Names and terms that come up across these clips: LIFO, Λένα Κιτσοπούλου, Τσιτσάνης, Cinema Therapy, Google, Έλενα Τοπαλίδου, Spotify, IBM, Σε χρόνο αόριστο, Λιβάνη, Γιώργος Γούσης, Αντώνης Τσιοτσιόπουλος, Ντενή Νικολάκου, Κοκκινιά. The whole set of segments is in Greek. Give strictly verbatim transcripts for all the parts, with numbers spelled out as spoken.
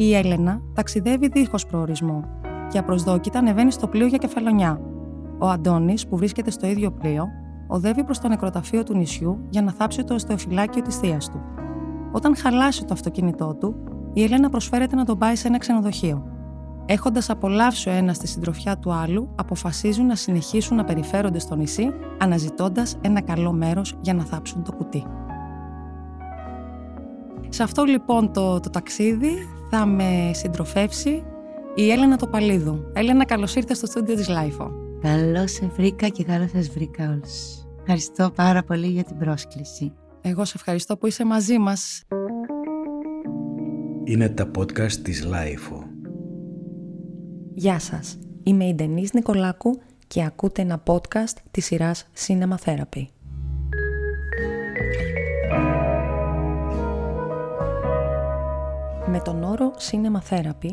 Η Έλενα ταξιδεύει δίχως προορισμό και απροσδόκητα ανεβαίνει στο πλοίο για Κεφαλονιά. Ο Αντώνης, που βρίσκεται στο ίδιο πλοίο, οδεύει προς το νεκροταφείο του νησιού για να θάψει το οστεοφυλάκιο της θείας του. Όταν χαλάσει το αυτοκίνητό του, η Έλενα προσφέρεται να τον πάει σε ένα ξενοδοχείο. Έχοντας απολαύσει ο ένας τη συντροφιά του άλλου, αποφασίζουν να συνεχίσουν να περιφέρονται στο νησί, αναζητώντας ένα καλό μέρος για να θάψουν το κουτί. Σε αυτό λοιπόν το, το ταξίδι θα με συντροφεύσει η Έλενα Τοπαλίδου. Έλενα, καλώς ήρθες στο στούντιο της λάιφο. Καλώς σε βρήκα και καλώς σας βρήκα όλους. Ευχαριστώ πάρα πολύ για την πρόσκληση. Εγώ σε ευχαριστώ που είσαι μαζί μας. Είναι τα podcast της λάιφο. Γεια σας, είμαι η Ντενή Νικολάκου και ακούτε ένα podcast της σειράς Cinema Therapy. Με τον όρο Cinema Therapy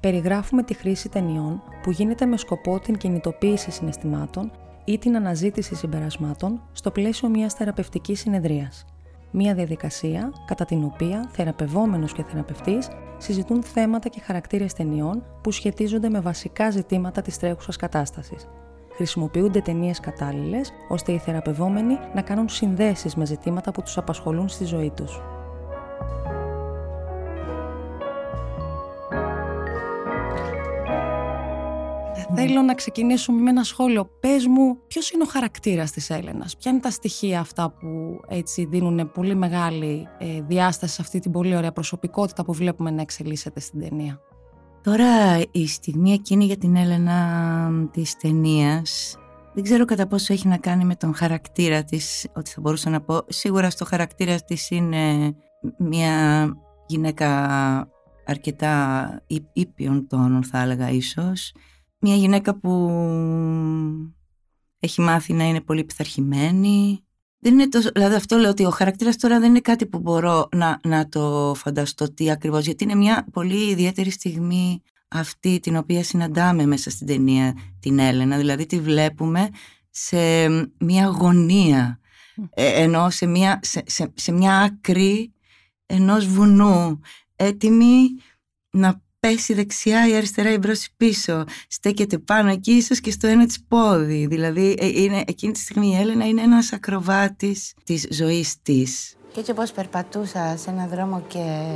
περιγράφουμε τη χρήση ταινιών που γίνεται με σκοπό την κινητοποίηση συναισθημάτων ή την αναζήτηση συμπερασμάτων στο πλαίσιο μιας θεραπευτικής συνεδρίας. Μια διαδικασία κατά την οποία θεραπευόμενος και θεραπευτής συζητούν θέματα και χαρακτήρες ταινιών που σχετίζονται με βασικά ζητήματα της τρέχουσας κατάστασης. Χρησιμοποιούνται ταινίες κατάλληλες ώστε οι θεραπευόμενοι να κάνουν συνδέσεις με ζητήματα που τους απασχολούν στη ζωή τους. Θέλω να ξεκινήσουμε με ένα σχόλιο. Πες μου, ποιος είναι ο χαρακτήρας της Έλενας, ποια είναι τα στοιχεία αυτά που έτσι δίνουν πολύ μεγάλη ε, διάσταση σε αυτή την πολύ ωραία προσωπικότητα που βλέπουμε να εξελίσσεται στην ταινία. Τώρα η στιγμή εκείνη για την Έλενα της ταινίας, δεν ξέρω κατά πόσο έχει να κάνει με τον χαρακτήρα της, ότι θα μπορούσα να πω. Σίγουρα στο χαρακτήρα της είναι μια γυναίκα αρκετά ήπιων τόνων, θα έλεγα ίσως. Μια γυναίκα που έχει μάθει να είναι πολύ πειθαρχημένη. Δεν είναι τόσο, δηλαδή αυτό λέω ότι ο χαρακτήρας τώρα δεν είναι κάτι που μπορώ να, να το φανταστώ τι ακριβώς, γιατί είναι μια πολύ ιδιαίτερη στιγμή αυτή την οποία συναντάμε μέσα στην ταινία την Έλενα. Δηλαδή τη βλέπουμε σε μια γωνία, ενώ σε μια, σε, σε, σε μια άκρη ενός βουνού, έτοιμη να πέσει δεξιά ή αριστερά ή μπρος ή πίσω, στέκεται πάνω εκεί ίσως και στο ένα της πόδι. Δηλαδή είναι, εκείνη τη στιγμή η Έλενα είναι ένας ακροβάτης της ζωής της. Και έτσι όπως περπατούσα σε έναν δρόμο και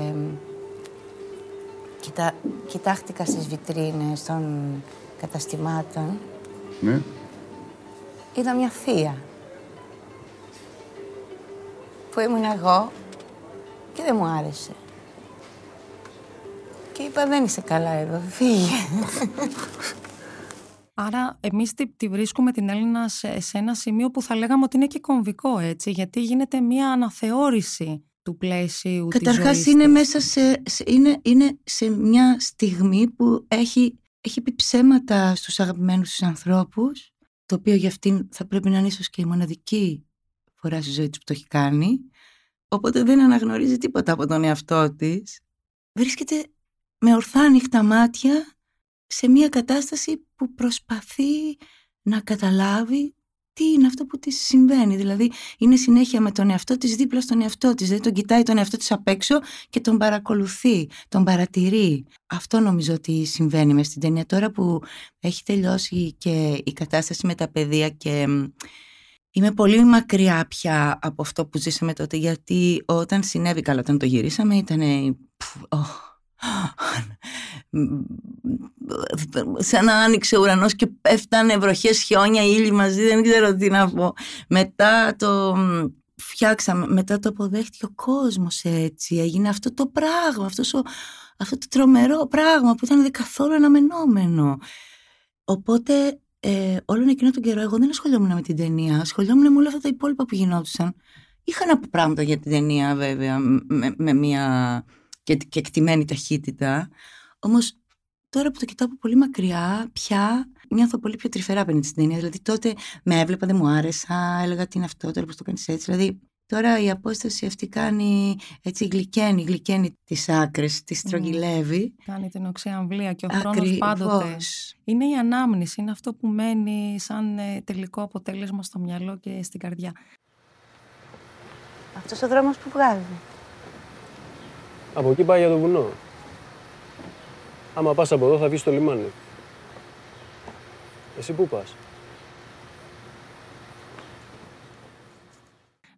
Κοιτά... κοιτάχτηκα στις βιτρίνες των καταστημάτων, ναι, είδα μια θεία που ήμουν εγώ και δεν μου άρεσε. Και είπα, δεν είσαι καλά εδώ, φύγε. Άρα εμείς τη, τη βρίσκουμε την Έλληνα σε, σε ένα σημείο που θα λέγαμε ότι είναι και κομβικό, έτσι, γιατί γίνεται μια αναθεώρηση του πλαίσιου. Καταρχάς της ζωής είναι της. Μέσα σε, σε, είναι, είναι σε μια στιγμή που έχει, έχει πει ψέματα στους αγαπημένους τους ανθρώπους, το οποίο για αυτήν θα πρέπει να είναι ίσως και η μοναδική φορά στη ζωή της που το έχει κάνει, οπότε δεν αναγνωρίζει τίποτα από τον εαυτό της. Βρίσκεται με ορθά ανοιχτά μάτια σε μια κατάσταση που προσπαθεί να καταλάβει τι είναι αυτό που της συμβαίνει. Δηλαδή είναι συνέχεια με τον εαυτό της δίπλα στον εαυτό της. Δηλαδή τον κοιτάει τον εαυτό της απ' έξω και τον παρακολουθεί, τον παρατηρεί. Αυτό νομίζω ότι συμβαίνει μες στην ταινία. Τώρα που έχει τελειώσει και η κατάσταση με τα παιδεία και είμαι πολύ μακριά πια από αυτό που ζήσαμε τότε, γιατί όταν συνέβη, καλά, όταν το γυρίσαμε ήτανε σαν να άνοιξε ο ουρανός και πέφτανε βροχές, χιόνια, ήλι μαζί, δεν ξέρω τι να πω. Μετά το φτιάξαμε, μετά το αποδέχτηκε ο κόσμος, έτσι έγινε αυτό το πράγμα, αυτός ο, αυτό το τρομερό πράγμα που ήταν καθόλου αναμενόμενο. Οπότε ε, όλον εκείνο τον καιρό εγώ δεν ασχολιόμουν με την ταινία, ασχολιόμουν με όλα αυτά τα υπόλοιπα που γινόντουσαν. Είχα να πω πράγματα για την ταινία βέβαια με, με μια και, και εκτιμένη ταχύτητα. Όμως τώρα που το κοιτάω από πολύ μακριά, πια νιώθω πολύ πιο τρυφερά απέναντι στην ταινία. Δηλαδή τότε με έβλεπα, δεν μου άρεσα, έλεγα τι είναι αυτό, τώρα πώς το κάνεις έτσι. Δηλαδή τώρα η απόσταση αυτή κάνει, έτσι γλυκαίνει, γλυκαίνει τις άκρες, τις στρογγυλεύει. Mm. Κάνει την οξέα αμβλία και ο χρόνος πάντοτε. Είναι η ανάμνηση, είναι αυτό που μένει σαν τελικό αποτέλεσμα στο μυαλό και στην καρδιά. Αυτός ο δρόμος που βγάζει. Από εκεί πάει για το βουνό. Άμα πας από εδώ θα βγεις στο λιμάνι. Εσύ πού πας?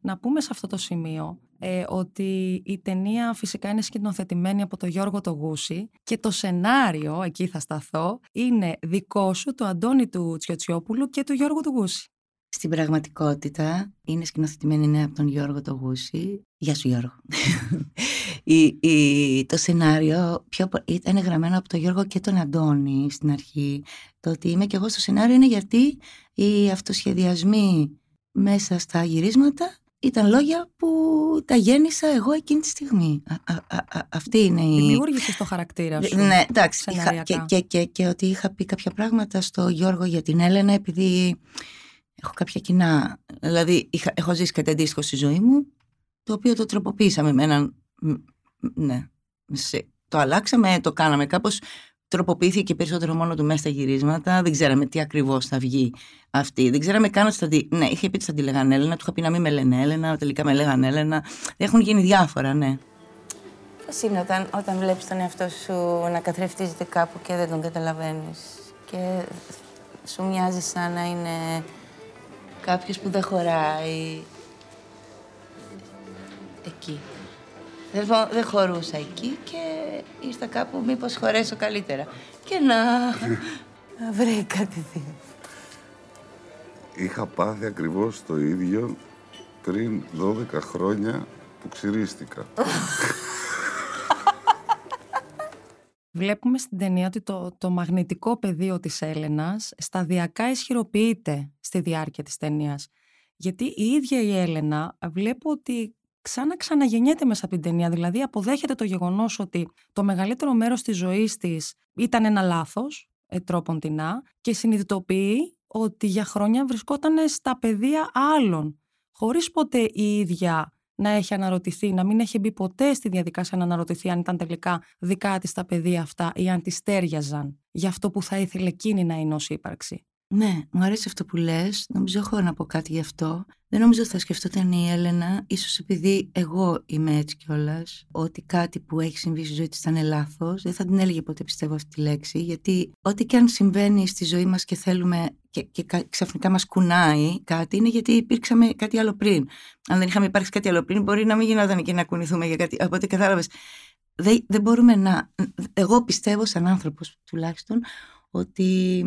Να πούμε σε αυτό το σημείο ε, ότι η ταινία φυσικά είναι σκηνοθετημένη από τον Γιώργο τον Γούση και το σενάριο, εκεί θα σταθώ, είναι δικό σου, του Αντώνη του Τσιοτσιόπουλου και του Γιώργου του Γούση. Στην πραγματικότητα είναι σκηνοθετημένη ναι, από τον Γιώργο τον Γούση. Γεια σου Γιώργο. η, η, το σενάριο πιο, ήταν γραμμένο από τον Γιώργο και τον Αντώνη στην αρχή. Το ότι είμαι και εγώ στο σενάριο είναι γιατί οι αυτοσχεδιασμοί μέσα στα γυρίσματα ήταν λόγια που τα γέννησα εγώ εκείνη τη στιγμή. Α, α, α, αυτή είναι η... Δημιούργησες το χαρακτήρα σου. Ναι, εντάξει. Είχα, και, και, και, και ότι είχα πει κάποια πράγματα στο Γιώργο για την Έλενα, επειδή έχω κάποια κοινά... Δηλαδή, είχα, έχω ζήσει κάτι αντίστοιχο στη ζωή μου, το οποίο το τροποποίησαμε με έναν... Ναι. Το αλλάξαμε, το κάναμε κάπως... Τροποποιήθηκε περισσότερο μόνο του μέσα στα γυρίσματα. Δεν ξέραμε τι ακριβώς θα βγει αυτή. Δεν ξέραμε καν ότι θα τη. Ναι, είχε πει ότι θα τη λέγανε Έλενα. Του είχα πει να μην με λένε Έλενα. Τελικά με λέγανε Έλενα. Έχουν γίνει διάφορα, ναι. Πώς είναι όταν, όταν βλέπεις τον εαυτό σου να καθρεφτίζεται κάπου και δεν τον καταλαβαίνεις. Και σου μοιάζει σαν να είναι κάποιος που δεν χωράει. Εκεί. Δεν χωρούσα εκεί και ήρθα κάπου μήπως χωρέσω καλύτερα. Και να... να βρει κάτι δύο. Είχα πάθει ακριβώς το ίδιο πριν δώδεκα χρόνια που ξηρίστηκα. Βλέπουμε στην ταινία ότι το, το μαγνητικό πεδίο της Έλενας σταδιακά ισχυροποιείται στη διάρκεια της ταινίας. Γιατί η ίδια η Έλενα βλέπω ότι ξανά ξαναγεννιέται μέσα από την ταινία, δηλαδή αποδέχεται το γεγονός ότι το μεγαλύτερο μέρος της ζωής της ήταν ένα λάθος, τρόπον τεινά, και συνειδητοποιεί ότι για χρόνια βρισκόταν στα πεδία άλλων, χωρίς ποτέ η ίδια να έχει αναρωτηθεί, να μην έχει μπει ποτέ στη διαδικασία να αναρωτηθεί αν ήταν τελικά δικά της τα πεδία αυτά ή αν τη στέριαζαν για αυτό που θα ήθελε εκείνη να είναι ως ύπαρξη. Ναι, μου αρέσει αυτό που λες. Νομίζω έχω να πω κάτι γι' αυτό. Δεν νομίζω θα σκεφτόταν η Έλενα, ίσως επειδή εγώ είμαι έτσι κιόλας, ότι κάτι που έχει συμβεί στη ζωή της ήταν λάθος. Δεν θα την έλεγε ποτέ, πιστεύω, αυτή τη λέξη. Γιατί ό,τι και αν συμβαίνει στη ζωή μας και θέλουμε και, και ξαφνικά μας κουνάει κάτι, είναι γιατί υπήρξαμε κάτι άλλο πριν. Αν δεν είχαμε υπάρξει κάτι άλλο πριν, μπορεί να μην γινόταν και να κουνηθούμε για κάτι. Από ό,τι κατάλαβες. Δεν, δεν μπορούμε να. Εγώ πιστεύω, σαν άνθρωπος τουλάχιστον, ότι.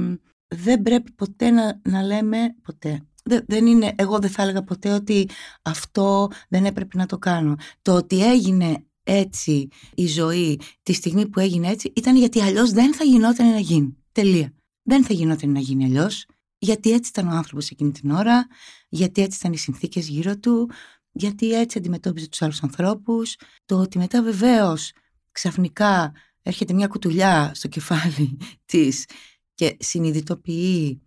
Δεν πρέπει ποτέ να, να λέμε ποτέ. Δεν, δεν είναι, εγώ δεν θα έλεγα ποτέ ότι αυτό δεν έπρεπε να το κάνω. Το ότι έγινε έτσι η ζωή τη στιγμή που έγινε έτσι ήταν γιατί αλλιώς δεν θα γινόταν να γίνει. Τελεία. Δεν θα γινόταν να γίνει αλλιώς. Γιατί έτσι ήταν ο άνθρωπος εκείνη την ώρα, γιατί έτσι ήταν οι συνθήκες γύρω του, γιατί έτσι αντιμετώπιζε τους άλλους ανθρώπους. Το ότι μετά βεβαίως ξαφνικά έρχεται μια κουτουλιά στο κεφάλι της και συνειδητοποιεί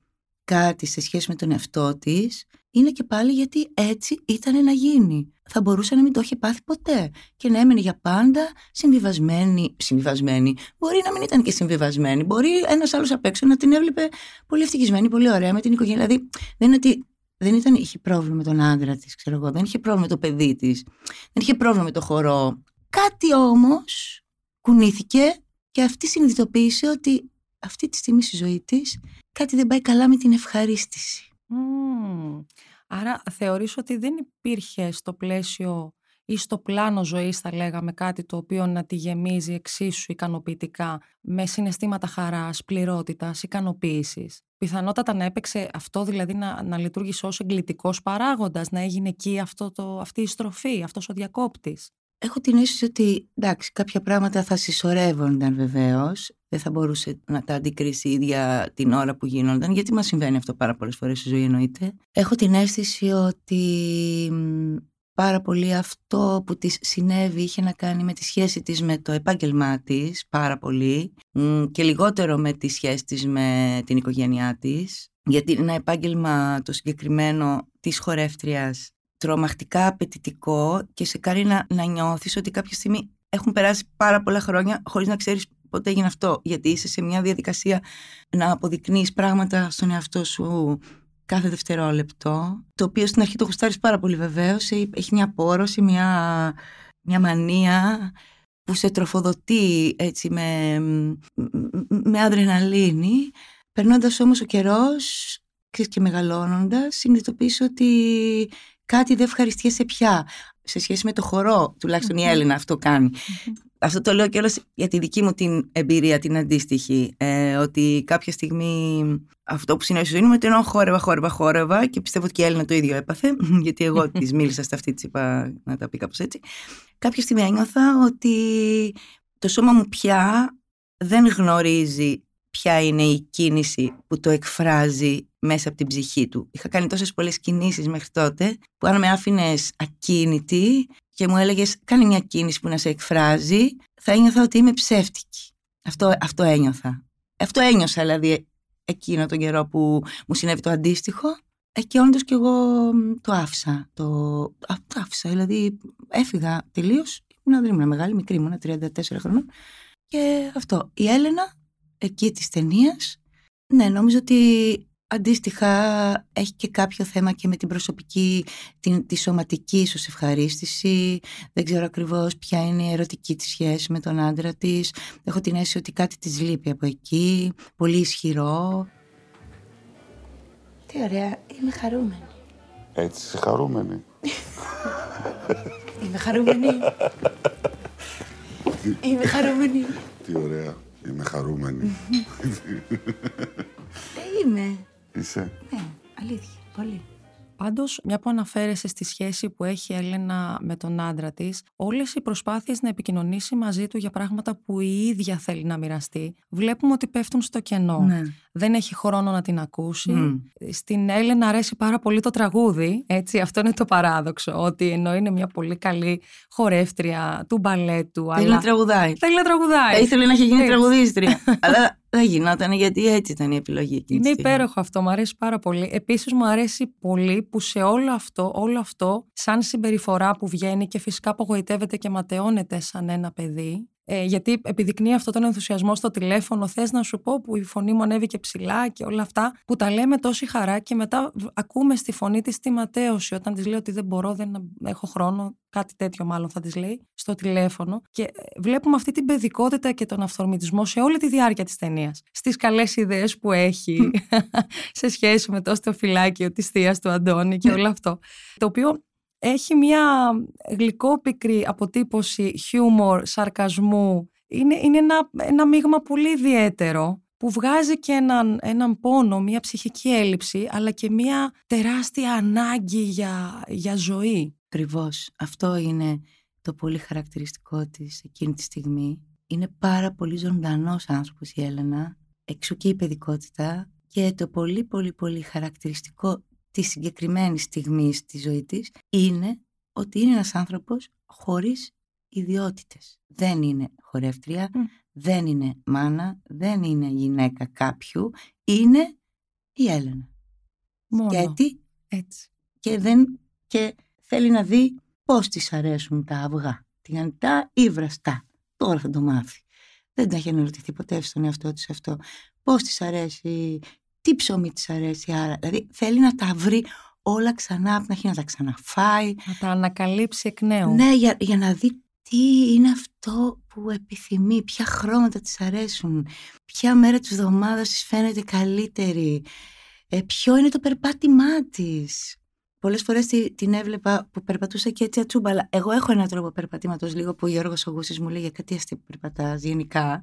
κάτι σε σχέση με τον εαυτό της, είναι και πάλι γιατί έτσι ήταν να γίνει. Θα μπορούσε να μην το είχε πάθει ποτέ και να έμενε για πάντα συμβιβασμένη. Συμβιβασμένη. Μπορεί να μην ήταν και συμβιβασμένη. Μπορεί ένας άλλος απ' έξω να την έβλεπε πολύ ευτυχισμένη, πολύ ωραία με την οικογένεια. Δηλαδή δεν είναι ότι δεν ήταν, είχε πρόβλημα με τον άντρα της, ξέρω εγώ. Δεν είχε πρόβλημα με το παιδί της. Δεν είχε πρόβλημα με το χορό. Κάτι όμως κουνήθηκε και αυτή συνειδητοποίησε ότι. Αυτή τη στιγμή στη ζωή της κάτι δεν πάει καλά με την ευχαρίστηση. Mm. Άρα θεωρείς ότι δεν υπήρχε στο πλαίσιο ή στο πλάνο ζωής, θα λέγαμε, κάτι το οποίο να τη γεμίζει εξίσου ικανοποιητικά με συναισθήματα χαράς, πληρότητας, ικανοποίησης. Πιθανότατα να έπαιξε αυτό, δηλαδή να, να λειτουργήσει ως εγκλητικός παράγοντας, να έγινε εκεί αυτό το, αυτή η στροφή, αυτός ο διακόπτης. Έχω την αίσθηση ότι εντάξει, κάποια πράγματα θα συσσωρεύονταν βεβαίως. Δεν θα μπορούσε να τα αντικρίσει η ίδια την ώρα που γίνονταν, γιατί μας συμβαίνει αυτό πάρα πολλές φορές στη ζωή, εννοείται. Έχω την αίσθηση ότι πάρα πολύ αυτό που της συνέβη είχε να κάνει με τη σχέση της με το επάγγελμά της, πάρα πολύ, και λιγότερο με τη σχέση της με την οικογένειά της, γιατί είναι ένα επάγγελμα το συγκεκριμένο της χορεύτριας τρομακτικά απαιτητικό και σε κάνει να, να νιώθεις ότι κάποια στιγμή έχουν περάσει πάρα πολλά χρόνια χωρίς να ξέρεις πότε έγινε αυτό, γιατί είσαι σε μια διαδικασία να αποδεικνύεις πράγματα στον εαυτό σου κάθε δευτερόλεπτο, το οποίο στην αρχή το γουστάρεις πάρα πολύ βεβαίως, έχει μια πόρωση, μια, μια μανία που σε τροφοδοτεί έτσι με, με αδρεναλίνη, περνώντας όμως ο καιρός και μεγαλώνοντας, συνειδητοποιήσω ότι κάτι δεν ευχαριστιέσαι πια σε σχέση με το χορό, τουλάχιστον mm-hmm. η Έλενα αυτό κάνει. Mm-hmm. Αυτό το λέω κιόλας για τη δική μου την εμπειρία, την αντίστοιχη, ε, ότι κάποια στιγμή αυτό που συνέβη στη ζωή μου, ότι ενώ χόρευα, χόρευα, χόρευα και πιστεύω ότι και η Έλενα το ίδιο έπαθε, γιατί εγώ της μίλησα στα αυτή, της είπα να τα πει κάπως έτσι. Κάποια στιγμή ένιωθα ότι το σώμα μου πια δεν γνωρίζει ποια είναι η κίνηση που το εκφράζει μέσα από την ψυχή του. Είχα κάνει τόσες πολλές κινήσεις μέχρι τότε που αν με άφηνες ακίνητη και μου έλεγες κάνε μια κίνηση που να σε εκφράζει, θα ένιωθα ότι είμαι ψεύτικη. Αυτό, αυτό ένιωθα. Αυτό ένιωσα δηλαδή εκείνο τον καιρό που μου συνέβη το αντίστοιχο, και όντως και εγώ το άφησα. Το, α, το άφησα, δηλαδή έφυγα τελείως. Ήμουν ήμουνα μεγάλη, μικρή ήμουνα, τριάντα τέσσερα χρονών. Και αυτό. Η Έλενα εκεί της ταινίας, ναι, νομίζω ότι αντίστοιχα έχει και κάποιο θέμα και με την προσωπική, την, τη σωματική ίσως ευχαρίστηση. Δεν ξέρω ακριβώς ποια είναι η ερωτική της σχέση με τον άντρα της. Έχω την αίσθηση ότι κάτι της λείπει από εκεί, πολύ ισχυρό. Τι ωραία, είμαι χαρούμενη. Έτσι είσαι χαρούμενη. Είμαι χαρούμενη. Είμαι χαρούμενη. Τι ωραία, είμαι χαρούμενη. Είμαι. Είσαι. Ναι, αλήθεια, πολύ. Πάντως, μια που αναφέρεσαι στη σχέση που έχει η Έλενα με τον άντρα της, όλες οι προσπάθειες να επικοινωνήσει μαζί του για πράγματα που η ίδια θέλει να μοιραστεί, βλέπουμε ότι πέφτουν στο κενό. Ναι. Δεν έχει χρόνο να την ακούσει. Mm. Στην Έλενα αρέσει πάρα πολύ το τραγούδι, έτσι, αυτό είναι το παράδοξο, ότι ενώ είναι μια πολύ καλή χορεύτρια του μπαλέτου. Θέλει αλλά... να τραγουδάει. Θέλει να τραγουδάει. Θα ήθελε να έχει γίνει τραγουδίστρια. Αλλά δεν γινόταν, γιατί έτσι ήταν η επιλογή εκείνη. Είναι υπέροχο αυτό, μου αρέσει πάρα πολύ. Επίσης μου αρέσει πολύ που σε όλο αυτό, όλο αυτό, σαν συμπεριφορά που βγαίνει και φυσικά απογοητεύεται και ματαιώνεται σαν ένα παιδί. Ε, γιατί επιδεικνύει αυτόν τον ενθουσιασμό στο τηλέφωνο, θες να σου πω που η φωνή μου ανέβηκε ψηλά και όλα αυτά που τα λέμε τόση χαρά και μετά ακούμε στη φωνή της τη ματαίωση όταν της λέει ότι δεν μπορώ, δεν έχω χρόνο, κάτι τέτοιο μάλλον θα της λέει στο τηλέφωνο, και βλέπουμε αυτή την παιδικότητα και τον αυθορμητισμό σε όλη τη διάρκεια της ταινίας, στις καλές ιδέες που έχει σε σχέση με το στροφυλάκιο της θείας του Αντώνη και όλο αυτό, το οποίο έχει μια γλυκόπικρη αποτύπωση χιούμορ, σαρκασμού. Είναι, είναι ένα, ένα μείγμα πολύ ιδιαίτερο που βγάζει και έναν, έναν πόνο, μια ψυχική έλλειψη, αλλά και μια τεράστια ανάγκη για, για ζωή. Ακριβώς. Αυτό είναι το πολύ χαρακτηριστικό της εκείνη τη στιγμή. Είναι πάρα πολύ ζωντανός άνθρωπος η Έλενα, εξού και η παιδικότητα και το πολύ πολύ πολύ χαρακτηριστικό τη συγκεκριμένη στιγμή στη ζωή της είναι ότι είναι ένας άνθρωπος χωρίς ιδιότητες. Δεν είναι χορεύτρια, mm. δεν είναι μάνα, δεν είναι γυναίκα κάποιου. Είναι η Έλενα. Μόνο. Γιατί, έτσι. Και, δεν, και θέλει να δει πώς της αρέσουν τα αυγά. Τηγανιτά ή βραστά. Τώρα θα το μάθει. Δεν τα έχει αναρωτηθεί ποτέ στον εαυτό της αυτό. Πώς της αρέσει... Τι ψωμί της αρέσει άρα. Δηλαδή θέλει να τα βρει όλα ξανά από την αρχή, να τα ξαναφάει. Να τα ανακαλύψει εκ νέου. Ναι, για, για να δει τι είναι αυτό που επιθυμεί, ποια χρώματα της αρέσουν, ποια μέρα της εβδομάδας της φαίνεται καλύτερη, ε, ποιο είναι το περπάτημά της. Πολλές φορές την έβλεπα που περπατούσα και έτσι ατσούμπα, αλλά εγώ έχω έναν τρόπο περπατήματος λίγο που ο Γιώργος Γούσης μου λέγε κάτι αστεί που περπατάς γενικά.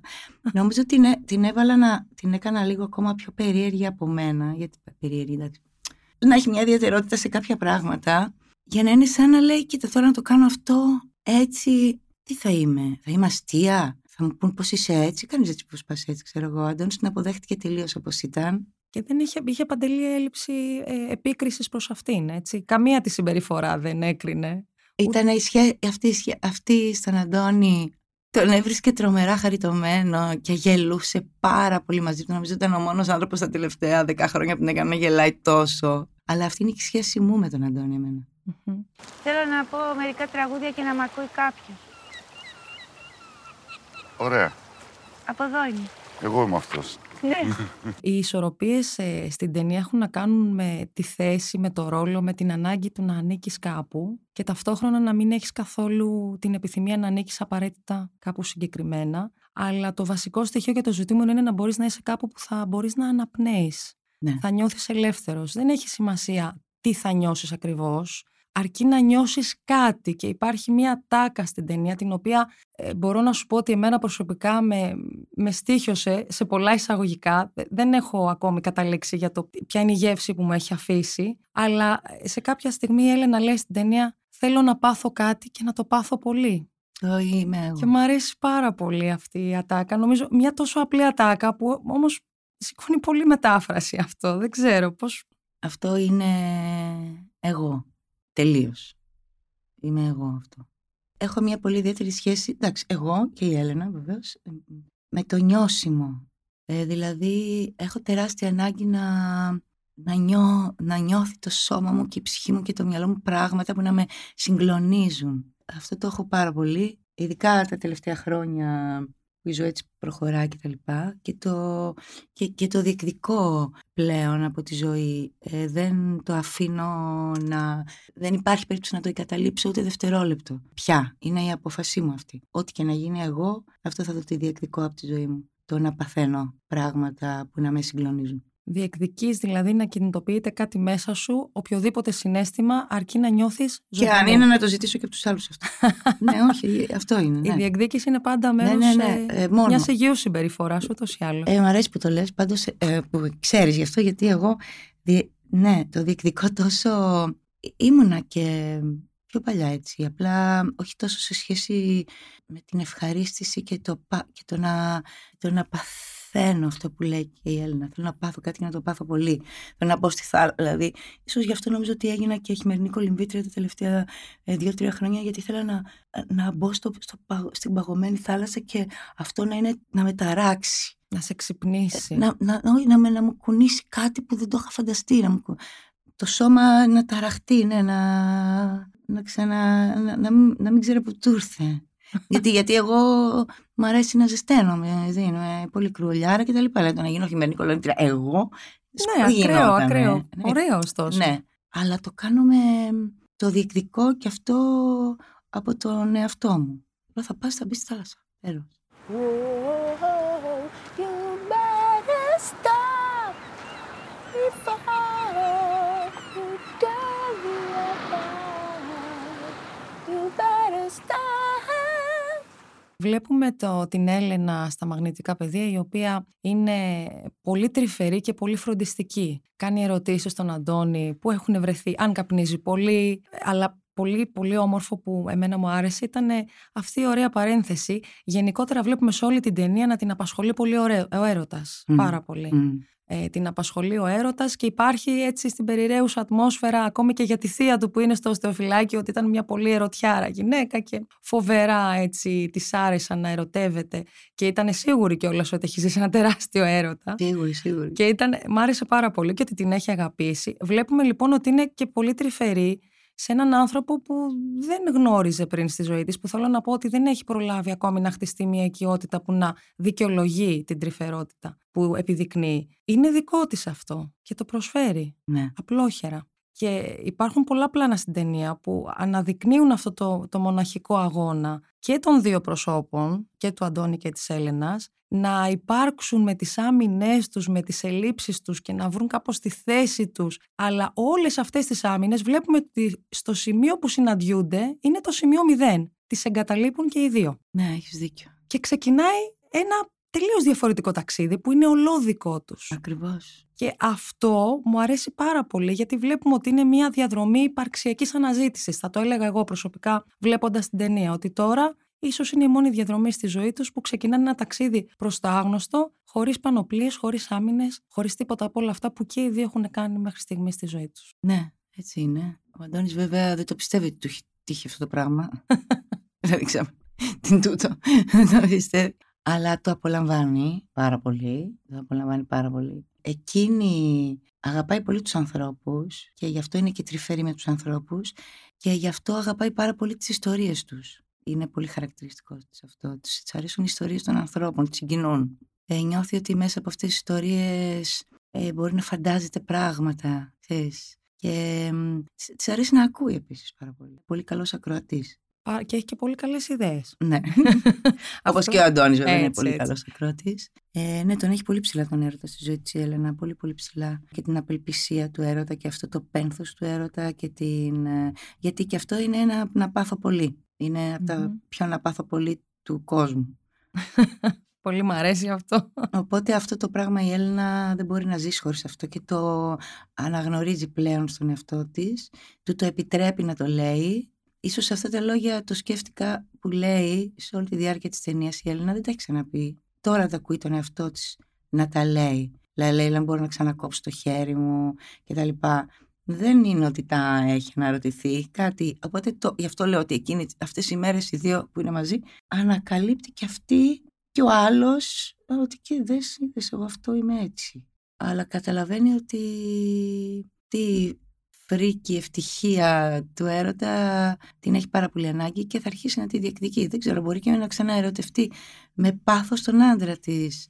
Νομίζω ότι την, την έβαλα να την έκανα λίγο ακόμα πιο περίεργη από μένα, γιατί περίεργη, εντάξει. Να έχει μια ιδιαιτερότητα σε κάποια πράγματα, για να είναι σαν να λέει, κοίτα τώρα να το κάνω αυτό, έτσι, τι θα είμαι, θα είμαι αστεία, θα μου πούν πως είσαι έτσι, κάνεις έτσι πως πας έτσι, ξέρω εγώ. Αντώνης την αποδέχτηκε τελείως όπως ήταν. Και δεν είχε, είχε παντελή έλλειψη ε, επίκρισης προς αυτήν, έτσι. Καμία τη συμπεριφορά δεν έκρινε. Ήταν η σχέ, αυτή, αυτή στον Αντώνη, τον έβρισκε τρομερά χαριτωμένο και γελούσε πάρα πολύ μαζί του. Νομίζω ότι ήταν ο μόνος άνθρωπος τα τελευταία δέκα χρόνια που την έκανε να γελάει τόσο. Αλλά αυτή είναι και η σχέση μου με τον Αντώνη εμένα. Mm-hmm. Θέλω να πω μερικά τραγούδια και να μ' ακούει κάποιος. Ωραία. Από εδώ είναι. Εγώ είμαι αυτός. Ναι. Οι ισορροπίες ε, στην ταινία έχουν να κάνουν με τη θέση, με το ρόλο, με την ανάγκη του να ανήκεις κάπου και ταυτόχρονα να μην έχεις καθόλου την επιθυμία να ανήκεις απαραίτητα κάπου συγκεκριμένα. Αλλά το βασικό στοιχείο για το ζητούμενο είναι να μπορείς να είσαι κάπου που θα μπορείς να αναπνέεις. Ναι. Θα νιώθεις ελεύθερος. Δεν έχει σημασία τι θα νιώσεις ακριβώς. Αρκεί να νιώσεις κάτι και υπάρχει μια τάκα στην ταινία την οποία ε, μπορώ να σου πω ότι εμένα προσωπικά με, με στοίχιωσε σε πολλά εισαγωγικά. Δεν έχω ακόμη καταλήξει για το ποια είναι η γεύση που μου έχει αφήσει, αλλά σε κάποια στιγμή η Έλενα λέει στην ταινία θέλω να πάθω κάτι και να το πάθω πολύ. Όχι, και μου αρέσει πάρα πολύ αυτή η ατάκα. Νομίζω μια τόσο απλή ατάκα που όμως σηκώνει πολύ μετάφραση αυτό. Δεν ξέρω πώς. Αυτό είναι εγώ. Τελείως. Είμαι εγώ αυτό. Έχω μια πολύ ιδιαίτερη σχέση, εντάξει, εγώ και η Έλενα βεβαίως, με το νιώσιμο. Ε, δηλαδή, έχω τεράστια ανάγκη να, να, νιώ, να νιώθει το σώμα μου και η ψυχή μου και το μυαλό μου πράγματα που να με συγκλονίζουν. Αυτό το έχω πάρα πολύ, ειδικά τα τελευταία χρόνια που η ζωή έτσι προχωρά και τα λοιπά. Και το, και, και το διεκδικώ πλέον από τη ζωή. Ε, δεν το αφήνω να... Δεν υπάρχει περίπτωση να το εγκαταλείψω ούτε δευτερόλεπτο. Πια. Είναι η απόφασή μου αυτή. Ό,τι και να γίνει εγώ, αυτό θα το τη διεκδικώ από τη ζωή μου. Το να παθαίνω πράγματα που να με συγκλονίζουν. Διεκδικείς δηλαδή να κινητοποιείται κάτι μέσα σου, οποιοδήποτε συνέστημα, αρκεί να νιώθεις ζωντανό. Και αν είναι να το ζητήσω και από τους άλλους αυτό. Ναι, όχι, αυτό είναι. Ναι. Η διεκδίκηση είναι πάντα μέρος ναι, ναι, ναι. Ε, μιας υγιούς συμπεριφοράς, ούτως ή άλλως. Ε, μ' αρέσει που το λες, πάντως ε, που ξέρεις γι' αυτό, γιατί εγώ διε, ναι, το διεκδικώ τόσο. Ήμουνα και πιο παλιά έτσι. Απλά όχι τόσο σε σχέση με την ευχαρίστηση και το, και το να, το να παθ Θέλω αυτό που λέει και η Έλενα. Θέλω να πάθω κάτι και να το πάθω πολύ. Θέλω να μπω στη θάλασσα. Δηλαδή, ίσως γι' αυτό νομίζω ότι έγινα και χειμερινή κολυμβήτρια τα τελευταία δύο-τρία χρόνια, γιατί ήθελα να, να μπω στο, στο, στην παγωμένη θάλασσα και αυτό να, είναι, να με ταράξει. Να σε ξυπνήσει. Να, να, να, να, να μου κουνήσει κάτι που δεν το είχα φανταστεί. Να μου, το σώμα να ταραχτεί, ναι, να, να, ξανα, να, να, μην, να μην ξέρω που του ήρθε. γιατί, γιατί εγώ μου αρέσει να ζεσταίνομαι, δεν είμαι πολύ κρουολιάρα και τα λοιπά. Αλλά το να γίνω χειμερινή κολυμβήτρια, εγώ. Ναι, ακραίο, ακραίο. Ναι. Ωραίο, ωστόσο. Ναι. Αλλά το κάνω με το διεκδικό και αυτό από τον εαυτό μου. Θα πας, θα μπεις στη θάλασσα. Τέλος. Βλέπουμε το, την Έλενα στα μαγνητικά πεδία, η οποία είναι πολύ τρυφερή και πολύ φροντιστική. Κάνει ερωτήσεις στον Αντώνη που έχουν βρεθεί, αν καπνίζει πολύ, αλλά πολύ, πολύ όμορφο που εμένα μου άρεσε ήταν αυτή η ωραία παρένθεση. Γενικότερα βλέπουμε σε όλη την ταινία να την απασχολεί πολύ ωραίο, ο έρωτας, mm. πάρα πολύ. Mm. Ε, την απασχολεί ο έρωτας και υπάρχει έτσι στην περιραίουσα ατμόσφαιρα ακόμη και για τη θεία του που είναι στο Θεοφυλάκιο ότι ήταν μια πολύ ερωτιάρα γυναίκα και φοβερά έτσι της άρεσαν να ερωτεύεται και ήταν σίγουρη κιόλας ότι έχει ζήσει ένα τεράστιο έρωτα. Σίγουρη, σίγουρη. Και ήταν, μ' άρεσε πάρα πολύ και ότι την έχει αγαπήσει. Βλέπουμε λοιπόν ότι είναι και πολύ τρυφερή σε έναν άνθρωπο που δεν γνώριζε πριν στη ζωή της, που θέλω να πω ότι δεν έχει προλάβει ακόμη να χτιστεί μια οικειότητα που να δικαιολογεί την τρυφερότητα που επιδεικνύει. Είναι δικό της αυτό και το προσφέρει ναι. απλόχερα. Και υπάρχουν πολλά πλάνα στην ταινία που αναδεικνύουν αυτό το, το μοναχικό αγώνα και των δύο προσώπων, και του Αντώνη και της Έλενας, να υπάρξουν με τις άμυνές τους, με τις ελλείψεις τους και να βρουν κάπως τη θέση τους. Αλλά όλες αυτές τις άμυνες βλέπουμε ότι στο σημείο που συναντιούνται είναι το σημείο μηδέν. Τις εγκαταλείπουν και οι δύο. Ναι, έχεις δίκιο. Και ξεκινάει ένα τελείως διαφορετικό ταξίδι που είναι ολόδικό τους. Ακριβώς. Και αυτό μου αρέσει πάρα πολύ γιατί βλέπουμε ότι είναι μια διαδρομή υπαρξιακής αναζήτησης. Θα το έλεγα εγώ προσωπικά βλέποντας την ταινία ότι τώρα ίσως είναι η μόνη διαδρομή στη ζωή τους που ξεκινάνε ένα ταξίδι προς το άγνωστο, χωρίς πανοπλίες, χωρίς άμυνες, χωρίς τίποτα από όλα αυτά που και οι δύο έχουν κάνει μέχρι στιγμή στη ζωή τους. Ναι, έτσι είναι. Ο Αντώνης βέβαια δεν το πιστεύει ότι του έχει τύχει αυτό το πράγμα. Δεν ξέρω. Την τούτο. Δεν το πιστεύει. Αλλά το απολαμβάνει πάρα πολύ. Το απολαμβάνει πάρα πολύ. Εκείνη αγαπάει πολύ τους ανθρώπους και γι' αυτό είναι και τρυφερή με τους ανθρώπους και γι' αυτό αγαπάει πάρα πολύ τις ιστορίες τους. Είναι πολύ χαρακτηριστικό της αυτό. Της αρέσουν οι ιστορίες των ανθρώπων, τις συγκινούν. Ε, νιώθει ότι μέσα από αυτές τις ιστορίες ε, μπορεί να φαντάζεται πράγματα, θες. Και ε, ε, της αρέσει να ακούει επίσης πάρα πολύ. Πολύ καλός ακροατής. Και έχει και πολύ καλές ιδέες. Ναι. Όπως και ο Αντώνης, βέβαια, είναι πολύ καλός ακροατής. Ε, ναι, τον έχει πολύ ψηλά τον έρωτα στη ζωή της η Έλενα. Πολύ, πολύ ψηλά. Και την απελπισία του έρωτα και αυτό το πένθος του έρωτα. Και την... Γιατί και αυτό είναι ένα να πάθω πολύ. Είναι mm-hmm. από τα πιο να πάθω πολύ του κόσμου. Πολύ μ' αρέσει αυτό. Οπότε αυτό το πράγμα η Έλενα δεν μπορεί να ζήσει χωρίς αυτό και το αναγνωρίζει πλέον στον εαυτό της. Του το επιτρέπει να το λέει. Ίσως αυτά τα λόγια το σκέφτηκα που λέει σε όλη τη διάρκεια της ταινίας η Έλενα δεν τα έχει ξαναπεί. Τώρα τα ακούει τον εαυτό της να τα λέει. Λέει, λέει, μπορώ να ξανακόψω το χέρι μου κτλ. Δεν είναι ότι τα έχει αναρωτηθεί κάτι. Οπότε το, γι' αυτό λέω ότι εκείνη, αυτές οι μέρες οι δύο που είναι μαζί ανακαλύπτει και αυτή και ο άλλος ότι και δες, είδες, εγώ αυτό είμαι έτσι. Αλλά καταλαβαίνει ότι τι φρίκη, ευτυχία του έρωτα την έχει πάρα πολύ ανάγκη και θα αρχίσει να τη διεκδικεί. Δεν ξέρω, μπορεί και να ξαναερωτευτεί με πάθος τον άντρα της,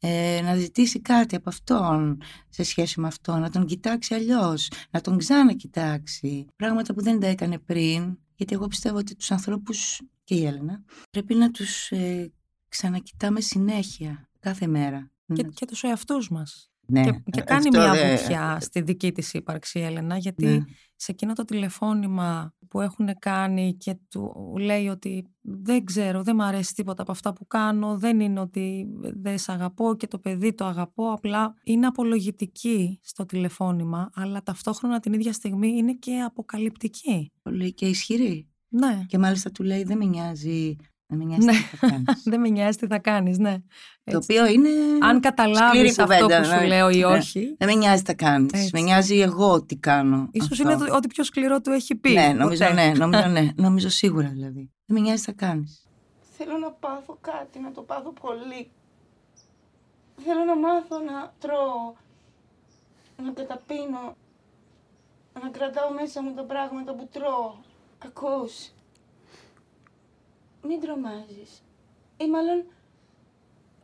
ε, να ζητήσει κάτι από αυτόν σε σχέση με αυτόν, να τον κοιτάξει αλλιώς, να τον ξανακοιτάξει. Πράγματα που δεν τα έκανε πριν, γιατί εγώ πιστεύω ότι τους ανθρώπους και η Έλενα πρέπει να τους ε, ξανακοιτάμε συνέχεια, κάθε μέρα. Και, να... και τους εαυτούς μας. Ναι, και, και κάνει μια βουτιά δε... στη δική της ύπαρξη η Έλενα, γιατί ναι. σε εκείνο το τηλεφώνημα που έχουν κάνει και του λέει ότι δεν ξέρω, δεν μ' αρέσει τίποτα από αυτά που κάνω, δεν είναι ότι δεν σ' αγαπώ και το παιδί το αγαπώ, απλά είναι απολογητική στο τηλεφώνημα, αλλά ταυτόχρονα την ίδια στιγμή είναι και αποκαλυπτική. Πολύ και ισχυρή. Ναι. Και μάλιστα του λέει δεν με νοιάζει... Δεν με νοιάζει, ναι. τι θα κάνεις. Δεν με νοιάζει τι θα κάνεις, ναι. Το οποίο είναι. Αν καταλάβεις αυτό που σου λέω ή όχι. Ναι. Δεν με νοιάζει τι θα κάνεις. Με νοιάζει εγώ τι κάνω. Ίσως αυτό. Είναι ότι πιο σκληρό του έχει πει. Ναι, νομίζω ναι, νομίζω, ναι. νομίζω σίγουρα δηλαδή. Δεν με νοιάζει τι θα κάνεις. Θέλω να πάθω κάτι, να το πάθω πολύ. Θέλω να μάθω να τρώω, να καταπίνω, να κρατάω μέσα μου τα πράγματα που τρώω. Ακούς. Μην τρομάζεις. Ή μάλλον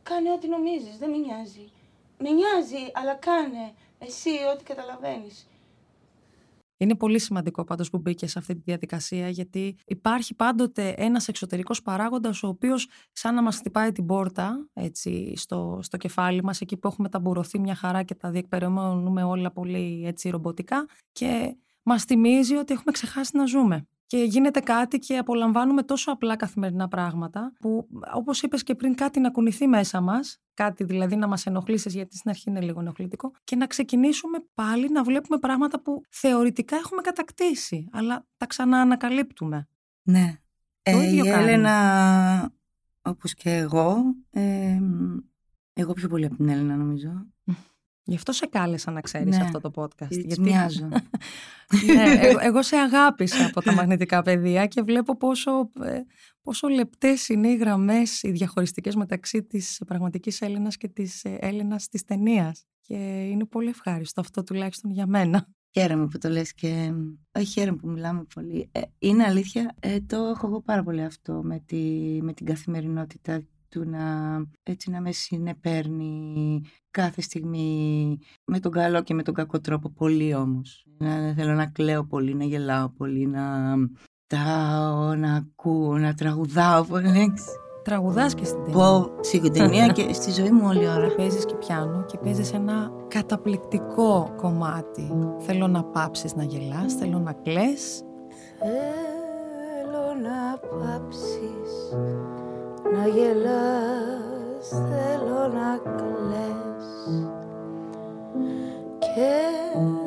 κάνε ό,τι νομίζεις. Δεν με νοιάζει. Με νοιάζει, αλλά κάνε εσύ ό,τι καταλαβαίνεις. Είναι πολύ σημαντικό πάντως που μπήκε σε αυτή τη διαδικασία, γιατί υπάρχει πάντοτε ένας εξωτερικός παράγοντας ο οποίος σαν να μας χτυπάει την πόρτα έτσι, στο, στο κεφάλι μας, εκεί που έχουμε ταμπουρωθεί μια χαρά και τα διεκπεραιώνουμε όλα πολύ έτσι, ρομποτικά και μας θυμίζει ότι έχουμε ξεχάσει να ζούμε. Και γίνεται κάτι και απολαμβάνουμε τόσο απλά καθημερινά πράγματα που όπως είπες και πριν κάτι να κουνηθεί μέσα μας, κάτι δηλαδή να μας ενοχλήσεις γιατί στην αρχή είναι λίγο ενοχλητικό και να ξεκινήσουμε πάλι να βλέπουμε πράγματα που θεωρητικά έχουμε κατακτήσει αλλά τα ξαναανακαλύπτουμε. Ναι. Το ε, ίδιο η κάνει. Έλενα όπως και εγώ, ε, εγώ πιο πολύ από την Έλενα νομίζω. Γι' αυτό σε κάλεσα να ξέρεις ναι, αυτό το podcast. Γιατί μοιάζω. ναι, εγώ, εγώ σε αγάπησα από τα μαγνητικά πεδία και βλέπω πόσο, πόσο λεπτές είναι οι γραμμές, οι διαχωριστικές μεταξύ της πραγματικής Έλληνας και της Έλληνας της ταινίας. Και είναι πολύ ευχάριστο αυτό τουλάχιστον για μένα. Χαίρομαι που το λες και... Όχι χαίρομαι που μιλάμε πολύ. Ε, είναι αλήθεια, ε, το έχω εγώ πάρα πολύ αυτό με, τη, με την καθημερινότητα. Του να, έτσι να με συνεπέρνει κάθε στιγμή με τον καλό και με τον κακό τρόπο πολύ όμως. Να θέλω να κλαίω πολύ, να γελάω πολύ, να κοιτάω, να ακούω, να τραγουδάω πολύ. Τραγουδάς και στην ταινία. Πω, στην ταινία και στη ζωή μου όλη ώρα. Παίζεις και πιάνο και παίζεις ένα καταπληκτικό κομμάτι. Θέλω να πάψεις να γελάς, θέλω να κλαις. Θέλω να πάψεις να γελάς, θέλω να κλαις και